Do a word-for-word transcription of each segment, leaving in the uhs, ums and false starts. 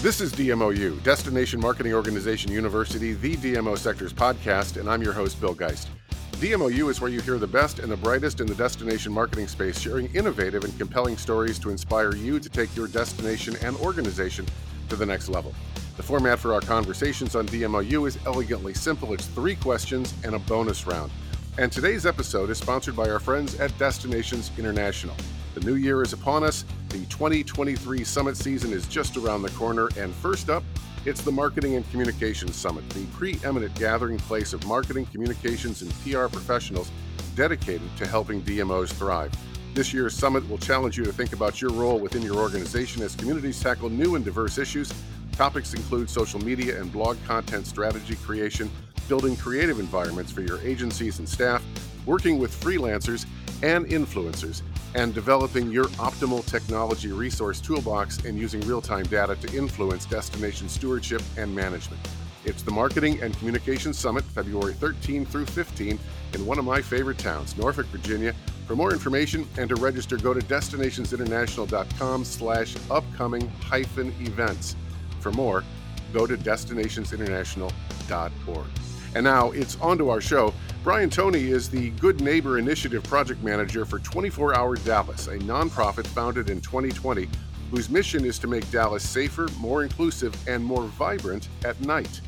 This is D M O U, Destination Marketing Organization University, the D M O Sector's podcast, and I'm your host, Bill Geist. D M O U is where you hear the best and the brightest in the destination marketing space, sharing innovative and compelling stories to inspire you to take your destination and organization to the next level. The format for our conversations on D M O U is elegantly simple. It's three questions and a bonus round. And today's episode is sponsored by our friends at Destinations International. The new year is upon us, the twenty twenty-three summit season is just around the corner, and first up, it's the Marketing and Communications Summit, the preeminent gathering place of marketing, communications, and P R professionals dedicated to helping D M Os thrive. This year's summit will challenge you to think about your role within your organization as communities tackle new and diverse issues. Topics include social media and blog content strategy creation, building creative environments for your agencies and staff, working with freelancers and influencers, and developing your optimal technology resource toolbox and using real-time data to influence destination stewardship and management. It's the Marketing and Communications Summit, February thirteenth through fifteenth, in one of my favorite towns, Norfolk, Virginia. For more information and to register, go to destinationsinternational.com slash upcoming hyphen events. For more, go to destinations international dot org. And now it's on to our show. Brian Toney is the Good Neighbor Initiative Project Manager for twenty-four hour Dallas, a nonprofit founded in twenty twenty, whose mission is to make Dallas safer, more inclusive, and more vibrant at night.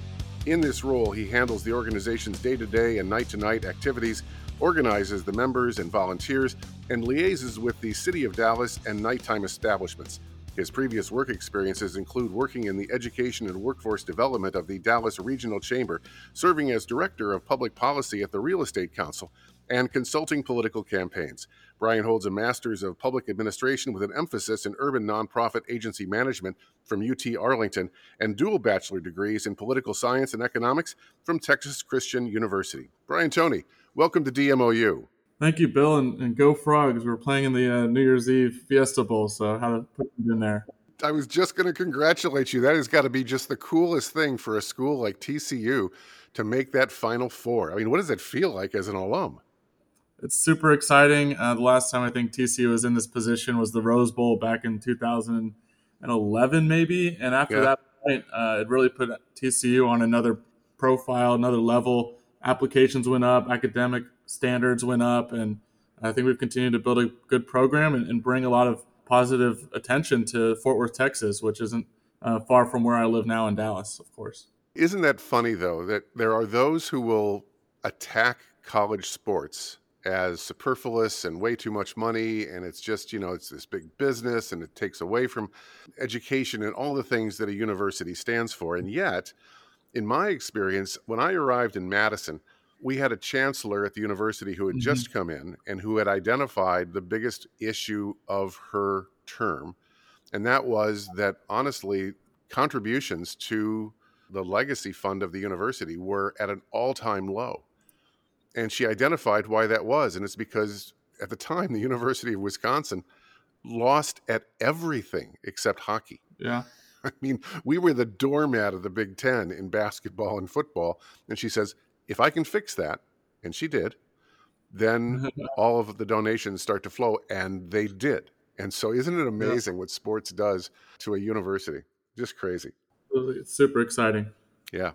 In this role, he handles the organization's day-to-day and night-to-night activities, organizes the members and volunteers, and liaises with the City of Dallas and nighttime establishments. His previous work experiences include working in the education and workforce development of the Dallas Regional Chamber, serving as Director of Public Policy at the Real Estate Council, and consulting political campaigns. Brian holds a Master's of Public Administration with an emphasis in urban nonprofit agency management from U T Arlington and dual bachelor degrees in political science and economics from Texas Christian University. Brian Toney, welcome to D M O U. Thank you, Bill, and, and go Frogs. We're playing in the uh, New Year's Eve Fiesta Bowl, so how to put it in there. I was just going to congratulate you. That has got to be just the coolest thing for a school like T C U to make that Final Four. I mean, what does it feel like as an alum? It's super exciting. Uh, the last time I think T C U was in this position was the Rose Bowl back in two thousand eleven, maybe. And after yeah. that point, uh, it really put T C U on another profile, another level. Applications went up, academic standards went up, and I think we've continued to build a good program and, and bring a lot of positive attention to Fort Worth, Texas, which isn't uh, far from where I live now in Dallas, of course. Isn't that funny, though, that there are those who will attack college sports as superfluous and way too much money, and it's just, you know, it's this big business and it takes away from education and all the things that a university stands for. And yet, in my experience, when I arrived in Madison, we had a chancellor at the university who had mm-hmm. just come in and who had identified the biggest issue of her term. And that was that, honestly, contributions to the legacy fund of the university were at an all-time low. And she identified why that was. And it's because at the time, the University of Wisconsin lost at everything except hockey. Yeah. I mean, we were the doormat of the Big Ten in basketball and football. And she says, if I can fix that, and she did, then all of the donations start to flow, and they did. And so isn't it amazing yeah. what sports does to a university? Just crazy. It's super exciting. Yeah.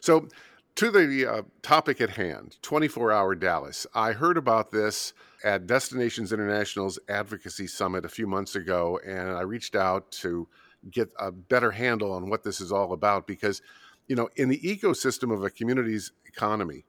So to the uh, topic at hand, twenty-four hour Dallas. I heard about this at Destinations International's Advocacy Summit a few months ago, and I reached out to get a better handle on what this is all about, because, you know, in the ecosystem of a community's economy,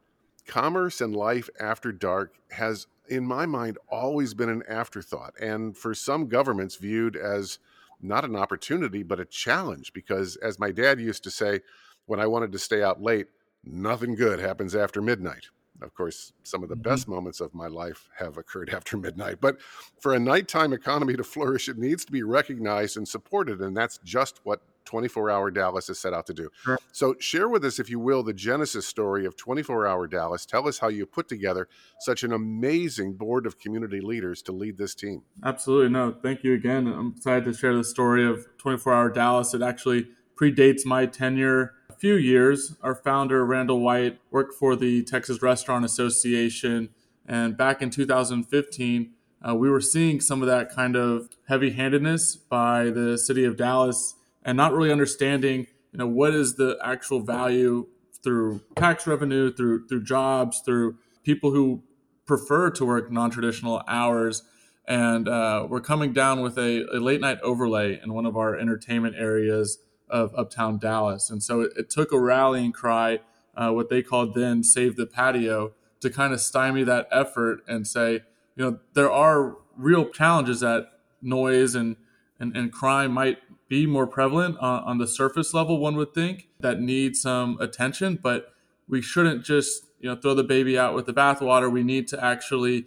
commerce and life after dark has, in my mind, always been an afterthought. And for some governments, viewed as not an opportunity, but a challenge, because as my dad used to say, when I wanted to stay out late, nothing good happens after midnight. Of course, some of the mm-hmm. best moments of my life have occurred after midnight. But for a nighttime economy to flourish, it needs to be recognized and supported. And that's just what twenty-four hour Dallas has set out to do. Sure. So share with us, if you will, the genesis story of twenty-four hour Dallas. Tell us how you put together such an amazing board of community leaders to lead this team. Absolutely. No, thank you again. I'm excited to share the story of twenty-four hour Dallas. It actually predates my tenure. Few years, our founder, Randall White, worked for the Texas Restaurant Association. And back in two thousand fifteen, uh, we were seeing some of that kind of heavy-handedness by the city of Dallas and not really understanding, you know, what is the actual value through tax revenue, through through jobs, through people who prefer to work non-traditional hours. And uh, we're coming down with a, a late night overlay in one of our entertainment areas of Uptown Dallas. And so it, it took a rallying cry, uh, what they called then Save the Patio, to kind of stymie that effort and say, you know, there are real challenges that noise and, and, and crime might be more prevalent on, on the surface level, one would think, that need some attention. But we shouldn't just, you know, throw the baby out with the bathwater. We need to actually,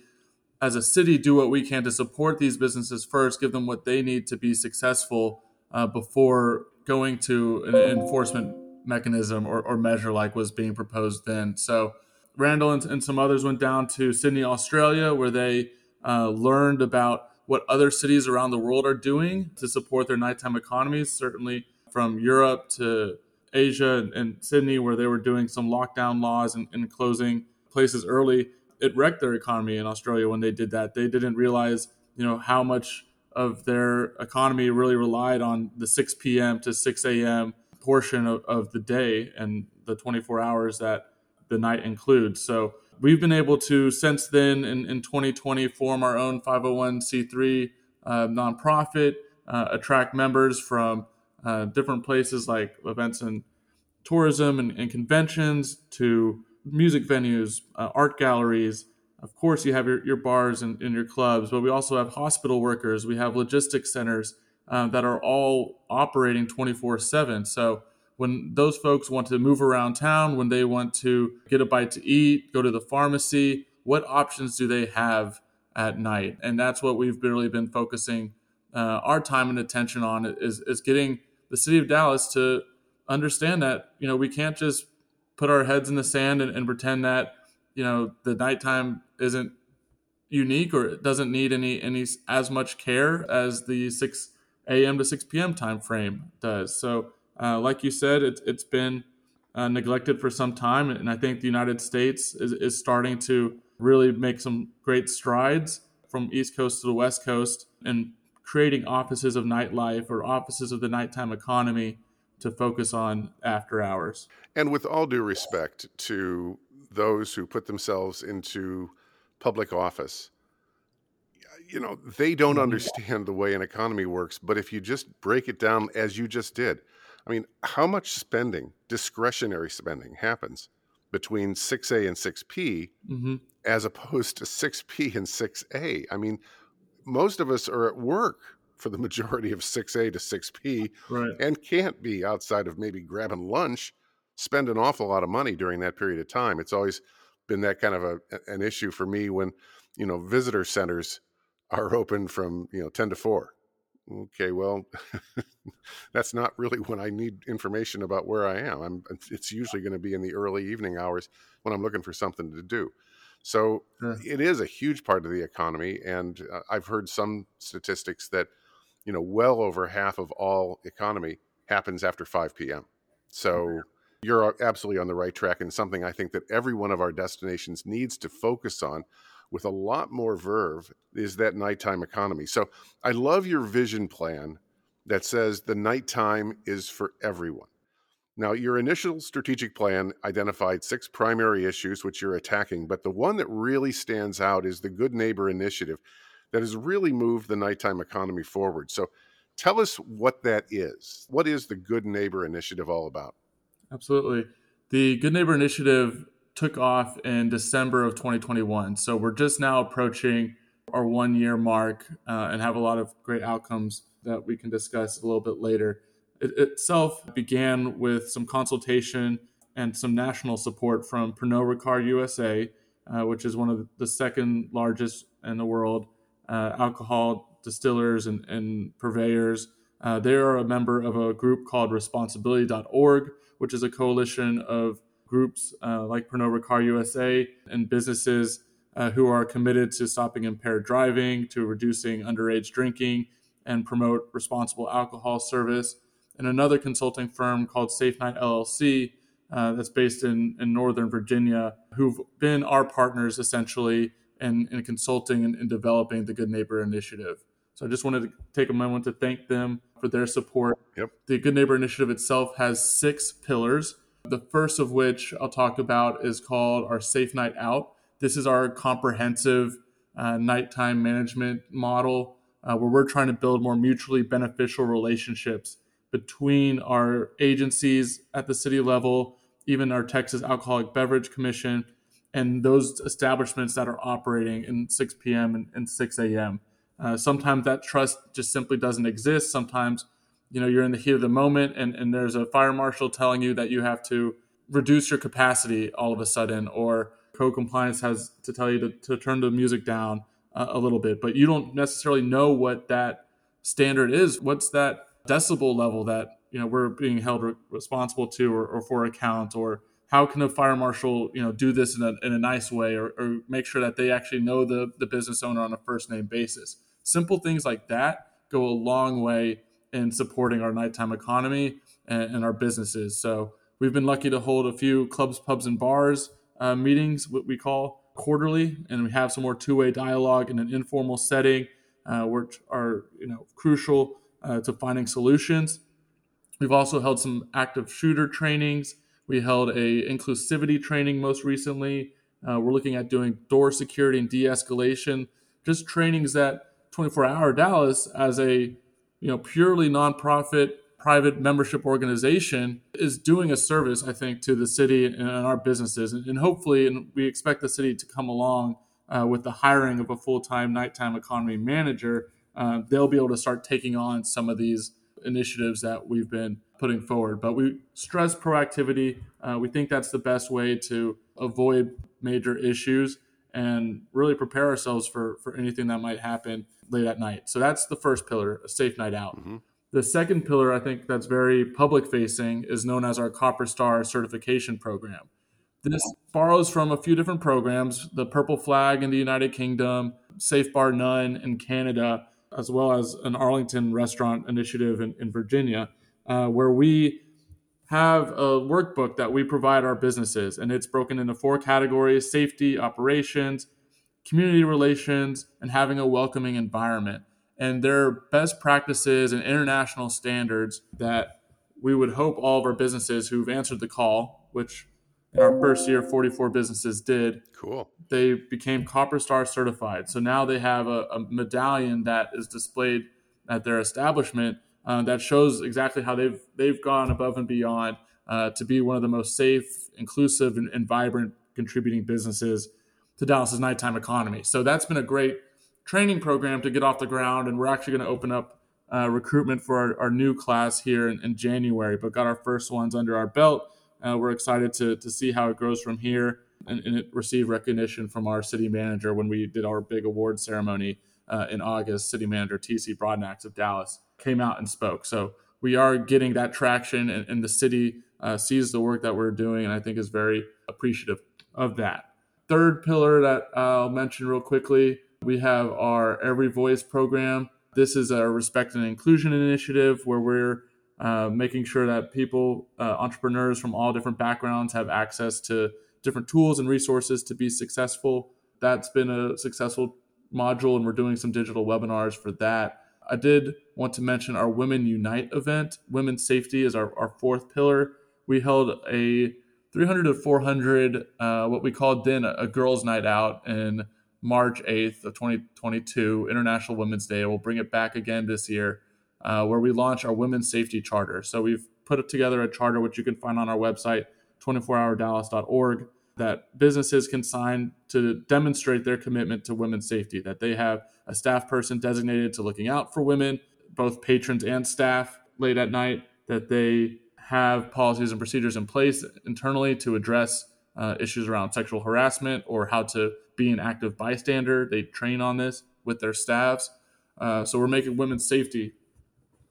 as a city, do what we can to support these businesses first, give them what they need to be successful uh, before going to an enforcement mechanism or, or measure like was being proposed then. So Randall and, and some others went down to Sydney, Australia, where they uh, learned about what other cities around the world are doing to support their nighttime economies, certainly from Europe to Asia and, and Sydney, where they were doing some lockdown laws and, and closing places early. It wrecked their economy in Australia when they did that. They didn't realize, you know, how much of their economy really relied on the six p.m. to six a.m. portion of, of the day and the twenty-four hours that the night includes. So we've been able to, since then, in, in twenty twenty, form our own five oh one c three uh, nonprofit, uh, attract members from uh, different places like events and tourism and, and conventions to music venues, uh, art galleries. Of course, you have your, your bars and, and your clubs, but we also have hospital workers. We have logistics centers um, that are all operating twenty-four seven. So when those folks want to move around town, when they want to get a bite to eat, go to the pharmacy, what options do they have at night? And that's what we've really been focusing uh, our time and attention on is, is getting the city of Dallas to understand that, you know, we can't just put our heads in the sand and, and pretend that, you know, the nighttime isn't unique or it doesn't need any any as much care as the six a.m. to six p.m. time frame does. So, uh, like you said, it, it's been uh, neglected for some time, and I think the United States is, is starting to really make some great strides from East Coast to the West Coast in creating offices of nightlife or offices of the nighttime economy to focus on after hours. And with all due respect to those who put themselves into public office, you know, they don't understand the way an economy works. But if you just break it down as you just did, I mean, how much spending, discretionary spending, happens between six a and six p mm-hmm. as opposed to six p and six a? I mean, most of us are at work for the majority of six a to six p, right, and can't be outside of maybe grabbing lunch, spend an awful lot of money during that period of time. It's always been that kind of a, an issue for me when, you know, visitor centers are open from, you know, ten to four. Okay, well, that's not really when I need information about where I am. I'm, it's usually going to be in the early evening hours when I'm looking for something to do. So sure, it is a huge part of the economy. And uh, I've heard some statistics that, you know, well over half of all economy happens after five p.m. So you're absolutely on the right track, and something I think that every one of our destinations needs to focus on with a lot more verve is that nighttime economy. So I love your vision plan that says the nighttime is for everyone. Now, your initial strategic plan identified six primary issues which you're attacking, but the one that really stands out is the Good Neighbor Initiative that has really moved the nighttime economy forward. So tell us what that is. What is the Good Neighbor Initiative all about? Absolutely. The Good Neighbor Initiative took off in December of twenty twenty-one. So we're just now approaching our one year mark uh, and have a lot of great outcomes that we can discuss a little bit later. It itself began with some consultation and some national support from Pernod Ricard U S A, uh, which is one of the second largest in the world uh, alcohol distillers and, and purveyors. Uh, they are a member of a group called Responsibility dot org, which is a coalition of groups uh, like Pernod Ricard U S A and businesses uh, who are committed to stopping impaired driving, to reducing underage drinking, and promote responsible alcohol service. And another consulting firm called Safe Night L L C uh, that's based in, in Northern Virginia, who've been our partners essentially in, in consulting and in developing the Good Neighbor Initiative. So I just wanted to take a moment to thank them for their support. Yep. The Good Neighbor Initiative itself has six pillars. The first of which I'll talk about is called our Safe Night Out. This is our comprehensive uh, nighttime management model uh, where we're trying to build more mutually beneficial relationships between our agencies at the city level, even our Texas Alcoholic Beverage Commission, and those establishments that are operating in six p.m. and, and six a.m. Uh, sometimes that trust just simply doesn't exist. Sometimes, you know, you're in the heat of the moment and, and there's a fire marshal telling you that you have to reduce your capacity all of a sudden, or code compliance has to tell you to, to turn the music down uh, a little bit, but you don't necessarily know what that standard is. What's that decibel level that, you know, we're being held re- responsible to or, or for account, or how can a fire marshal, you know, do this in a, in a nice way, or, or make sure that they actually know the, the business owner on a first name basis. Simple things like that go a long way in supporting our nighttime economy and, and our businesses. So we've been lucky to hold a few clubs, pubs, and bars uh, meetings, what we call quarterly, and we have some more two-way dialogue in an informal setting, uh, which are, you know, crucial uh, to finding solutions. We've also held some active shooter trainings. We held a inclusivity training most recently. Uh, we're looking at doing door security and de-escalation, just trainings that twenty-four hour Dallas, as a, you know, purely nonprofit private membership organization, is doing a service, I think, to the city and our businesses. And, and hopefully, and we expect the city to come along uh, with the hiring of a full-time nighttime economy manager. Uh, they'll be able to start taking on some of these initiatives that we've been putting forward. But we stress proactivity. Uh, we think that's the best way to avoid major issues and really prepare ourselves for, for anything that might happen late at night. So that's the first pillar, a safe night out. Mm-hmm. The second pillar, I think, that's very public facing is known as our Copper Star Certification Program. This borrows from a few different programs, the Purple Flag in the United Kingdom, Safe Bar None in Canada, as well as an Arlington Restaurant Initiative in, in Virginia, uh, where we have a workbook that we provide our businesses, and it's broken into four categories: safety, operations, community relations, and having a welcoming environment. And there are best practices and international standards that we would hope all of our businesses who've answered the call, which in our first year, forty-four businesses did. Cool. They became Copper Star certified. So now they have a, a medallion that is displayed at their establishment Uh, that shows exactly how they've they've gone above and beyond uh, to be one of the most safe, inclusive, and, and vibrant contributing businesses to Dallas's nighttime economy. So that's been a great training program to get off the ground, and we're actually going to open up uh, recruitment for our, our new class here in, in January, but got our first ones under our belt. Uh, we're excited to to see how it grows from here, and, and it received recognition from our city manager when we did our big award ceremony uh, in August. City Manager T C Broadnax of Dallas came out and spoke. So we are getting that traction, and, and the city uh, sees the work that we're doing, and I think is very appreciative of that. Third pillar that I'll mention real quickly, we have our Every Voice program. This is a respect and inclusion initiative where we're uh, making sure that people, uh, entrepreneurs from all different backgrounds, have access to different tools and resources to be successful. That's been a successful module, and we're doing some digital webinars for that. I did want to mention our Women Unite event. Women's safety is our, our fourth pillar. We held a three hundred to four hundred, uh, what we called then a, a girls' night out in March eighth of twenty twenty-two, International Women's Day. We'll bring it back again this year, uh, where we launch our Women's Safety Charter. So we've put together a charter, which you can find on our website, twenty-four hour dallas dot org, that businesses can sign to demonstrate their commitment to women's safety, that they have a staff person designated to looking out for women, both patrons and staff, late at night, that they have policies and procedures in place internally to address uh, issues around sexual harassment or how to be an active bystander. They train on this with their staffs. Uh, so we're making women's safety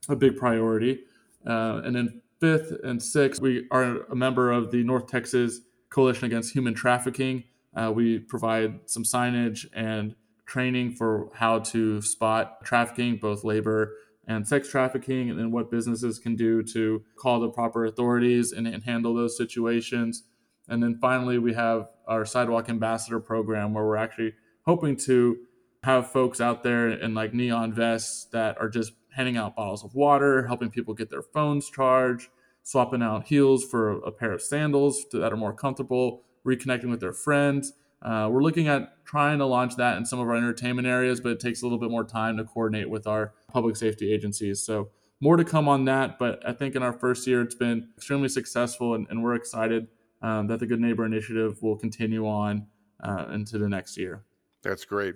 a big priority. Uh, and then fifth and sixth, we are a member of the North Texas Coalition Against Human Trafficking. Uh, we provide some signage and training for how to spot trafficking, both labor and sex trafficking, and then what businesses can do to call the proper authorities and, and handle those situations. And then finally, we have our Sidewalk Ambassador Program, where we're actually hoping to have folks out there in like neon vests that are just handing out bottles of water, helping people get their phones charged, swapping out heels for a pair of sandals that are more comfortable, reconnecting with their friends. Uh, we're looking at trying to launch that in some of our entertainment areas, but it takes a little bit more time to coordinate with our public safety agencies. So more to come on that, but I think in our first year, it's been extremely successful, and, and we're excited um, that the Good Neighbor Initiative will continue on uh, into the next year. That's great.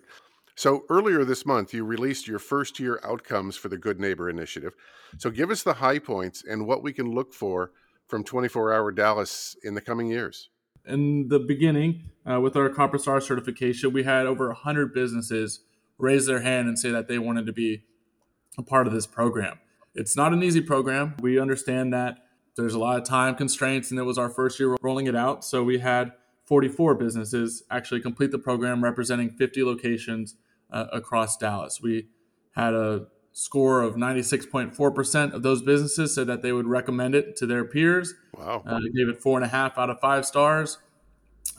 So earlier this month, you released your first year outcomes for the Good Neighbor Initiative. So give us the high points and what we can look for from twenty-four hour Dallas in the coming years. In the beginning, uh, with our Copper Star certification, we had over one hundred businesses raise their hand and say that they wanted to be a part of this program. It's not an easy program. We understand that there's a lot of time constraints, and it was our first year rolling it out. So we had forty-four businesses actually complete the program, representing fifty locations uh, across Dallas. We had a score of ninety-six point four percent of those businesses said that they would recommend it to their peers. Wow. Uh, they gave it four and a half out of five stars.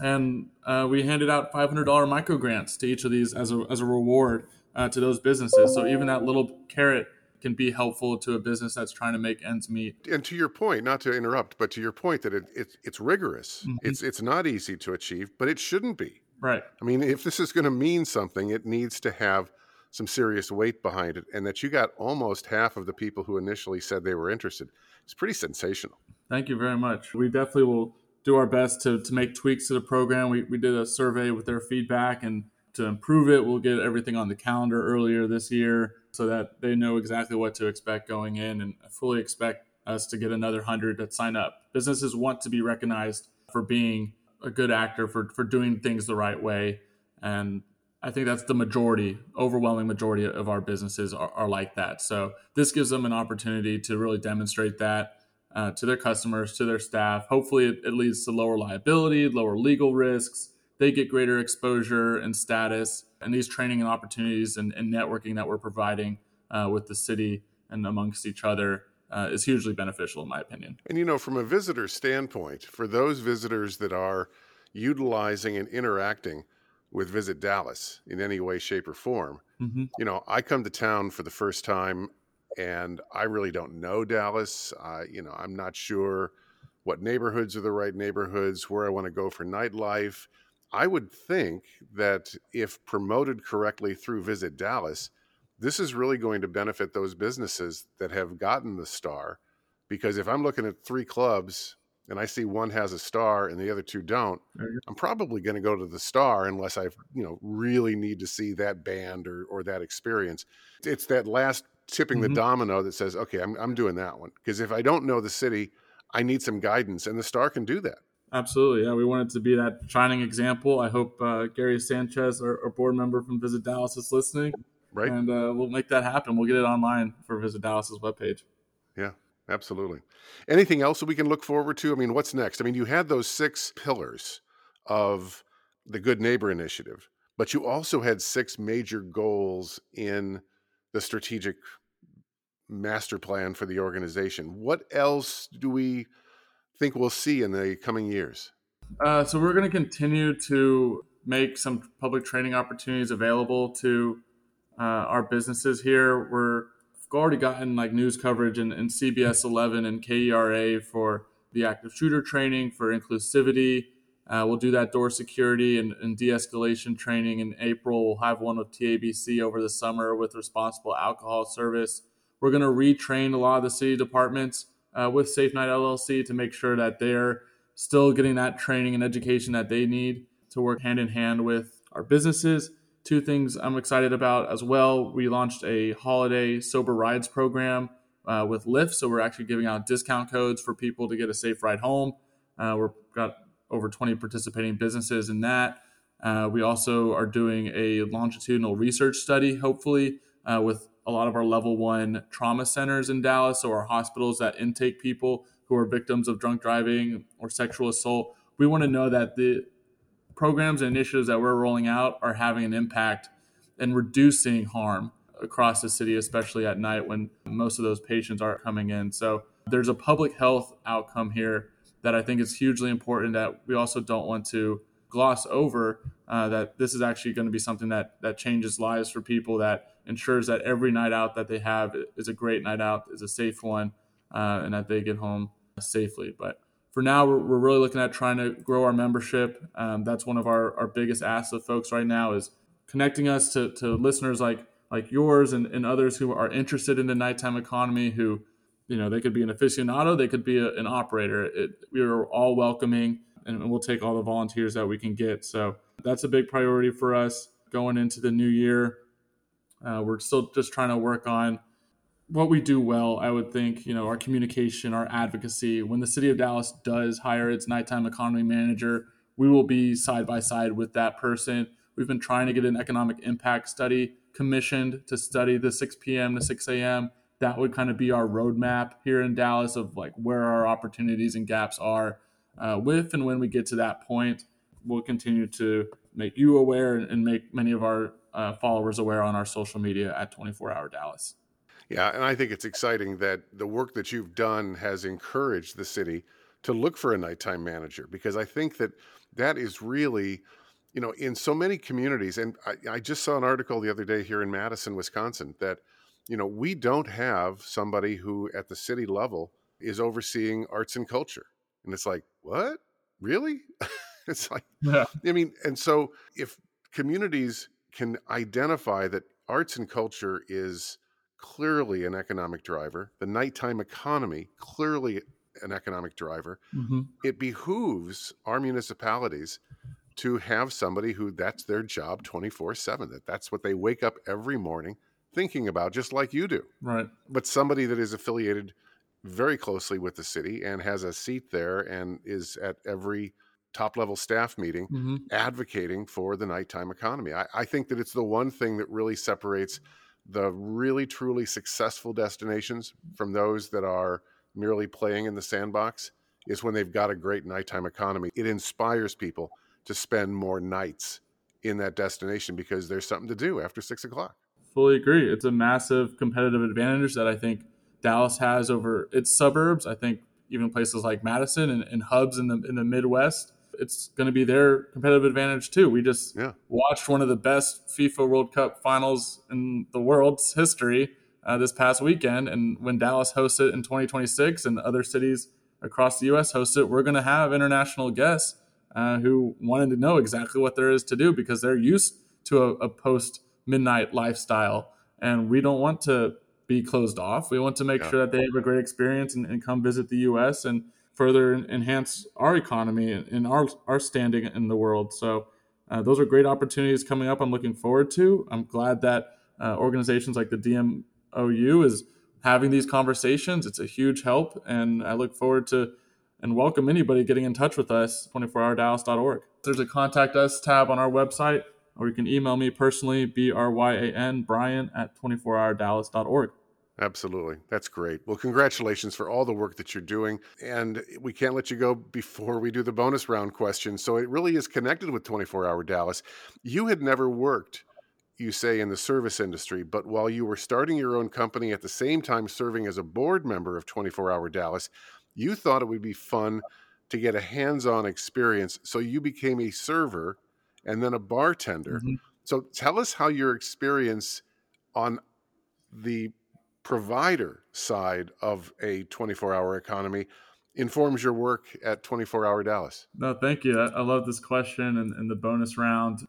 And uh, we handed out five hundred dollars micro grants to each of these as a, as a reward uh, to those businesses. So even that little carrot can be helpful to a business that's trying to make ends meet. And to your point, not to interrupt, but to your point that it, it it's rigorous. Mm-hmm. It's it's not easy to achieve, but it shouldn't be. Right. I mean, if this is going to mean something, it needs to have some serious weight behind it, and that you got almost half of the people who initially said they were interested. It's pretty sensational. Thank you very much. We definitely will do our best to, to make tweaks to the program. We we did a survey with their feedback, and to improve it, we'll get everything on the calendar earlier this year so that they know exactly what to expect going in. And I fully expect us to get another one hundred that sign up. Businesses want to be recognized for being a good actor, for, for doing things the right way. And I think that's the majority, overwhelming majority of our businesses are, are like that. So this gives them an opportunity to really demonstrate that uh, to their customers, to their staff. Hopefully it, it leads to lower liability, lower legal risks. They get greater exposure and status, and these training and opportunities and, and networking that we're providing uh, with the city and amongst each other uh, is hugely beneficial, in my opinion. And, you know, from a visitor standpoint, for those visitors that are utilizing and interacting with Visit Dallas in any way, shape, or form, mm-hmm. you know, I come to town for the first time, and I really don't know Dallas. Uh, you know, I'm not sure what neighborhoods are the right neighborhoods, where I want to go for nightlife. I would think that if promoted correctly through Visit Dallas, this is really going to benefit those businesses that have gotten the star. Because if I'm looking at three clubs and I see one has a star and the other two don't, I'm probably going to go to the star unless I, you know, really need to see that band or, or that experience. It's that last tipping mm-hmm. the domino that says, okay, I'm, I'm doing that one. Because if I don't know the city, I need some guidance, and the star can do that. Absolutely. Yeah, we want it to be that shining example. I hope uh, Gary Sanchez, our, our board member from Visit Dallas, is listening. Right. And uh, we'll make that happen. We'll get it online for Visit Dallas's webpage. Yeah, absolutely. Anything else that we can look forward to? I mean, what's next? I mean, you had those six pillars of the Good Neighbor Initiative, but you also had six major goals in the strategic master plan for the organization. What else do we think we'll see in the coming years? Uh, so we're going to continue to make some public training opportunities available to uh, our businesses here. We're, we've already gotten like news coverage in, in C B S eleven and K E R A for the active shooter training, for inclusivity. Uh, we'll do that door security and, and de-escalation training in April. We'll have one with T A B C over the summer with responsible alcohol service. We're going to retrain a lot of the city departments Uh, with Safe Night L L C to make sure that they're still getting that training and education that they need to work hand in hand with our businesses. Two things I'm excited about as well. We launched a holiday sober rides program uh, with Lyft. So we're actually giving out discount codes for people to get a safe ride home. Uh, we've got over twenty participating businesses in that. Uh, we also are doing a longitudinal research study, hopefully, uh, with a lot of our level one trauma centers in Dallas, so our hospitals that intake people who are victims of drunk driving or sexual assault. We want to know that the programs and initiatives that we're rolling out are having an impact and reducing harm across the city, especially at night when most of those patients aren't coming in. So there's a public health outcome here that I think is hugely important, that we also don't want to gloss over uh, that this is actually going to be something that that changes lives for people, that ensures that every night out that they have is a great night out, is a safe one, uh, and that they get home safely. But for now, we're, we're really looking at trying to grow our membership. Um, that's one of our, our biggest asks of folks right now, is connecting us to, to listeners like like yours and, and others who are interested in the nighttime economy, who, you know, they could be an aficionado, they could be a, an operator. It, we are all welcoming, and we'll take all the volunteers that we can get. So that's a big priority for us going into the new year. Uh, we're still just trying to work on what we do well. I would think, you know, our communication, our advocacy. When the city of Dallas does hire its nighttime economy manager, we will be side by side with that person. We've been trying to get an economic impact study commissioned to study the six p.m. to six a.m. That would kind of be our roadmap here in Dallas of like where our opportunities and gaps are. Uh, with and when we get to that point, we'll continue to make you aware and make many of our uh, followers aware on our social media at twenty-four hour Dallas. Yeah, and I think it's exciting that the work that you've done has encouraged the city to look for a nighttime manager, because I think that that is really, you know, in so many communities, and I, I just saw an article the other day here in Madison, Wisconsin, that, you know, we don't have somebody who at the city level is overseeing arts and culture. And it's like, what? Really? It's like, yeah. I mean, and so if communities can identify that arts and culture is clearly an economic driver, the nighttime economy, clearly an economic driver, mm-hmm. It behooves our municipalities to have somebody who that's their job twenty-four seven, that that's what they wake up every morning thinking about, just like you do. Right. But somebody that is affiliated very closely with the city and has a seat there and is at every top-level staff meeting mm-hmm. advocating for the nighttime economy. I, I think that it's the one thing that really separates the really truly successful destinations from those that are merely playing in the sandbox, is when they've got a great nighttime economy. It inspires people to spend more nights in that destination because there's something to do after six o'clock. Fully agree. It's a massive competitive advantage that I think Dallas has over its suburbs. I think even places like Madison and, and hubs in the in the Midwest, it's going to be their competitive advantage too. We just yeah. watched one of the best FIFA World Cup finals in the world's history uh, this past weekend. And when Dallas hosts it in twenty twenty-six and other cities across the U S host it, we're going to have international guests uh, who wanted to know exactly what there is to do, because they're used to a, a post-midnight lifestyle. And we don't want to be closed off. We want to make yeah. sure that they have a great experience and, and come visit the U S and further enhance our economy and our our standing in the world. So uh, those are great opportunities coming up. I'm looking forward to. I'm glad that uh, organizations like the D M O U is having these conversations. It's a huge help, and I look forward to and welcome anybody getting in touch with us, twenty-four hour Dallas dot org. There's a contact us tab on our website, or you can email me personally, B R Y A N, Brian at twenty-four hour Dallas dot org. Absolutely. That's great. Well, congratulations for all the work that you're doing. And we can't let you go before we do the bonus round question. So it really is connected with twenty-four hour Dallas. You had never worked, you say, in the service industry, but while you were starting your own company at the same time serving as a board member of twenty-four hour Dallas, you thought it would be fun to get a hands-on experience. So you became a server and then a bartender. Mm-hmm. So tell us how your experience on the provider side of a twenty-four hour economy informs your work at twenty-four hour Dallas. No, thank you. I love this question and, and the bonus round.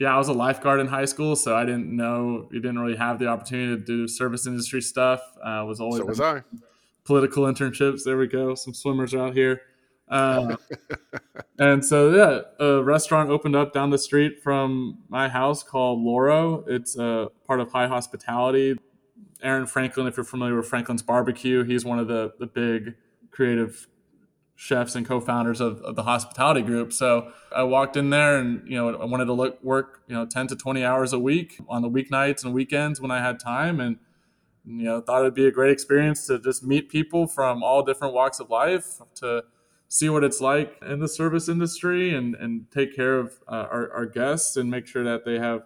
Yeah, I was a lifeguard in high school, so I didn't know, you didn't really have the opportunity to do service industry stuff. I uh, was always so was I. Political internships. There we go. Some swimmers out here. Uh, and so, yeah, a restaurant opened up down the street from my house called Loro. It's a uh, part of High Hospitality. Aaron Franklin, if you're familiar with Franklin's Barbecue, he's one of the, the big creative chefs and co-founders of, of the hospitality group. So I walked in there and, you know, I wanted to look, work, you know, ten to twenty hours a week on the weeknights and weekends when I had time, and, you know, thought it'd be a great experience to just meet people from all different walks of life, to see what it's like in the service industry and, and take care of uh, our, our guests and make sure that they have,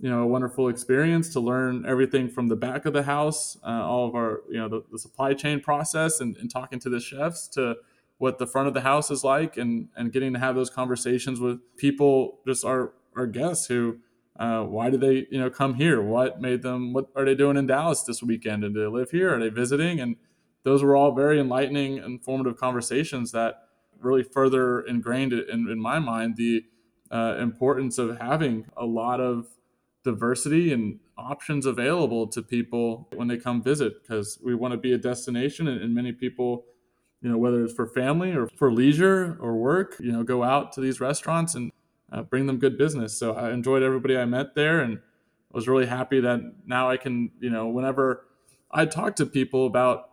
you know, a wonderful experience, to learn everything from the back of the house, uh, all of our, you know, the, the supply chain process and, and talking to the chefs, to what the front of the house is like, and, and getting to have those conversations with people, just our, our guests who, uh, why did they, you know, come here? What made them, what are they doing in Dallas this weekend? And do they live here? Are they visiting? And those were all very enlightening, informative conversations that really further ingrained in, in my mind the uh, importance of having a lot of diversity and options available to people when they come visit, because we want to be a destination, and, and many people, you know, whether it's for family or for leisure or work, you know, go out to these restaurants and uh, bring them good business. So I enjoyed everybody I met there, and I was really happy that now I can, you know, whenever I talk to people about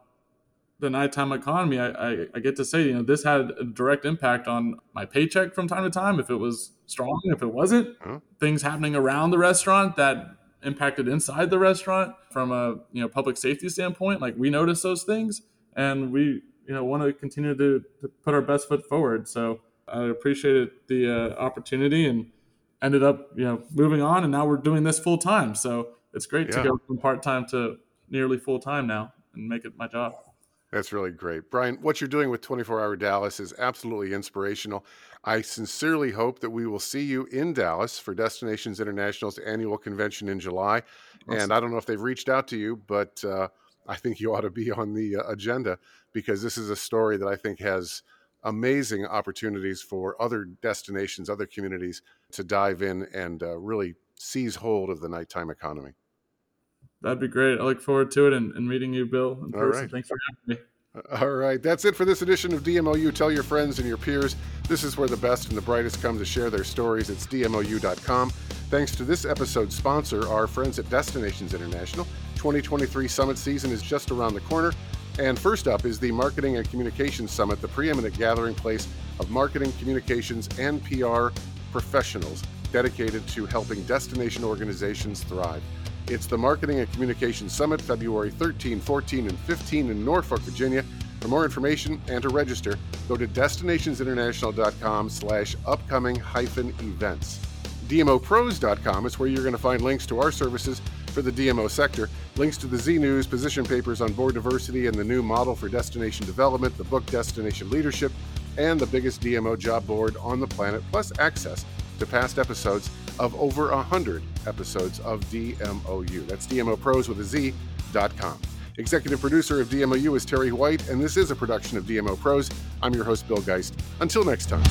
the nighttime economy, I, I, I get to say, you know, this had a direct impact on my paycheck from time to time. If it was strong, if it wasn't, huh? Things happening around the restaurant that impacted inside the restaurant from a, you know, public safety standpoint, like we notice those things, and we, you know, want to continue to, to put our best foot forward. So I appreciated the uh, opportunity and ended up, you know, moving on, and now we're doing this full time. So it's great yeah. to go from part time to nearly full time now and make it my job. That's really great. Brian, what you're doing with twenty-four hour Dallas is absolutely inspirational. I sincerely hope that we will see you in Dallas for Destinations International's annual convention in July. Awesome. And I don't know if they've reached out to you, but uh, I think you ought to be on the agenda, because this is a story that I think has amazing opportunities for other destinations, other communities to dive in and uh, really seize hold of the nighttime economy. That'd be great. I look forward to it and, and meeting you, Bill, in All person. Right. Thanks for having me. All right. That's it for this edition of D M O U. Tell your friends and your peers. This is where the best and the brightest come to share their stories. It's D M O U dot com. Thanks to this episode's sponsor, our friends at Destinations International. twenty twenty-three summit season is just around the corner. And first up is the Marketing and Communications Summit, the preeminent gathering place of marketing, communications, and P R professionals dedicated to helping destination organizations thrive. It's the Marketing and Communications Summit, February thirteenth, fourteenth, and fifteenth in Norfolk, Virginia. For more information and to register, go to destinationsinternational.com slash upcoming hyphen events. D M O pros dot com is where you're going to find links to our services for the D M O sector, links to the Z News, position papers on board diversity and the new model for destination development, the book Destination Leadership, and the biggest D M O job board on the planet, plus access to past episodes of over one hundred episodes of D M O U. That's D M O pros with a Z dot com. Executive producer of D M O U is Terry White, and this is a production of D M O Pros. I'm your host, Bill Geist. Until next time.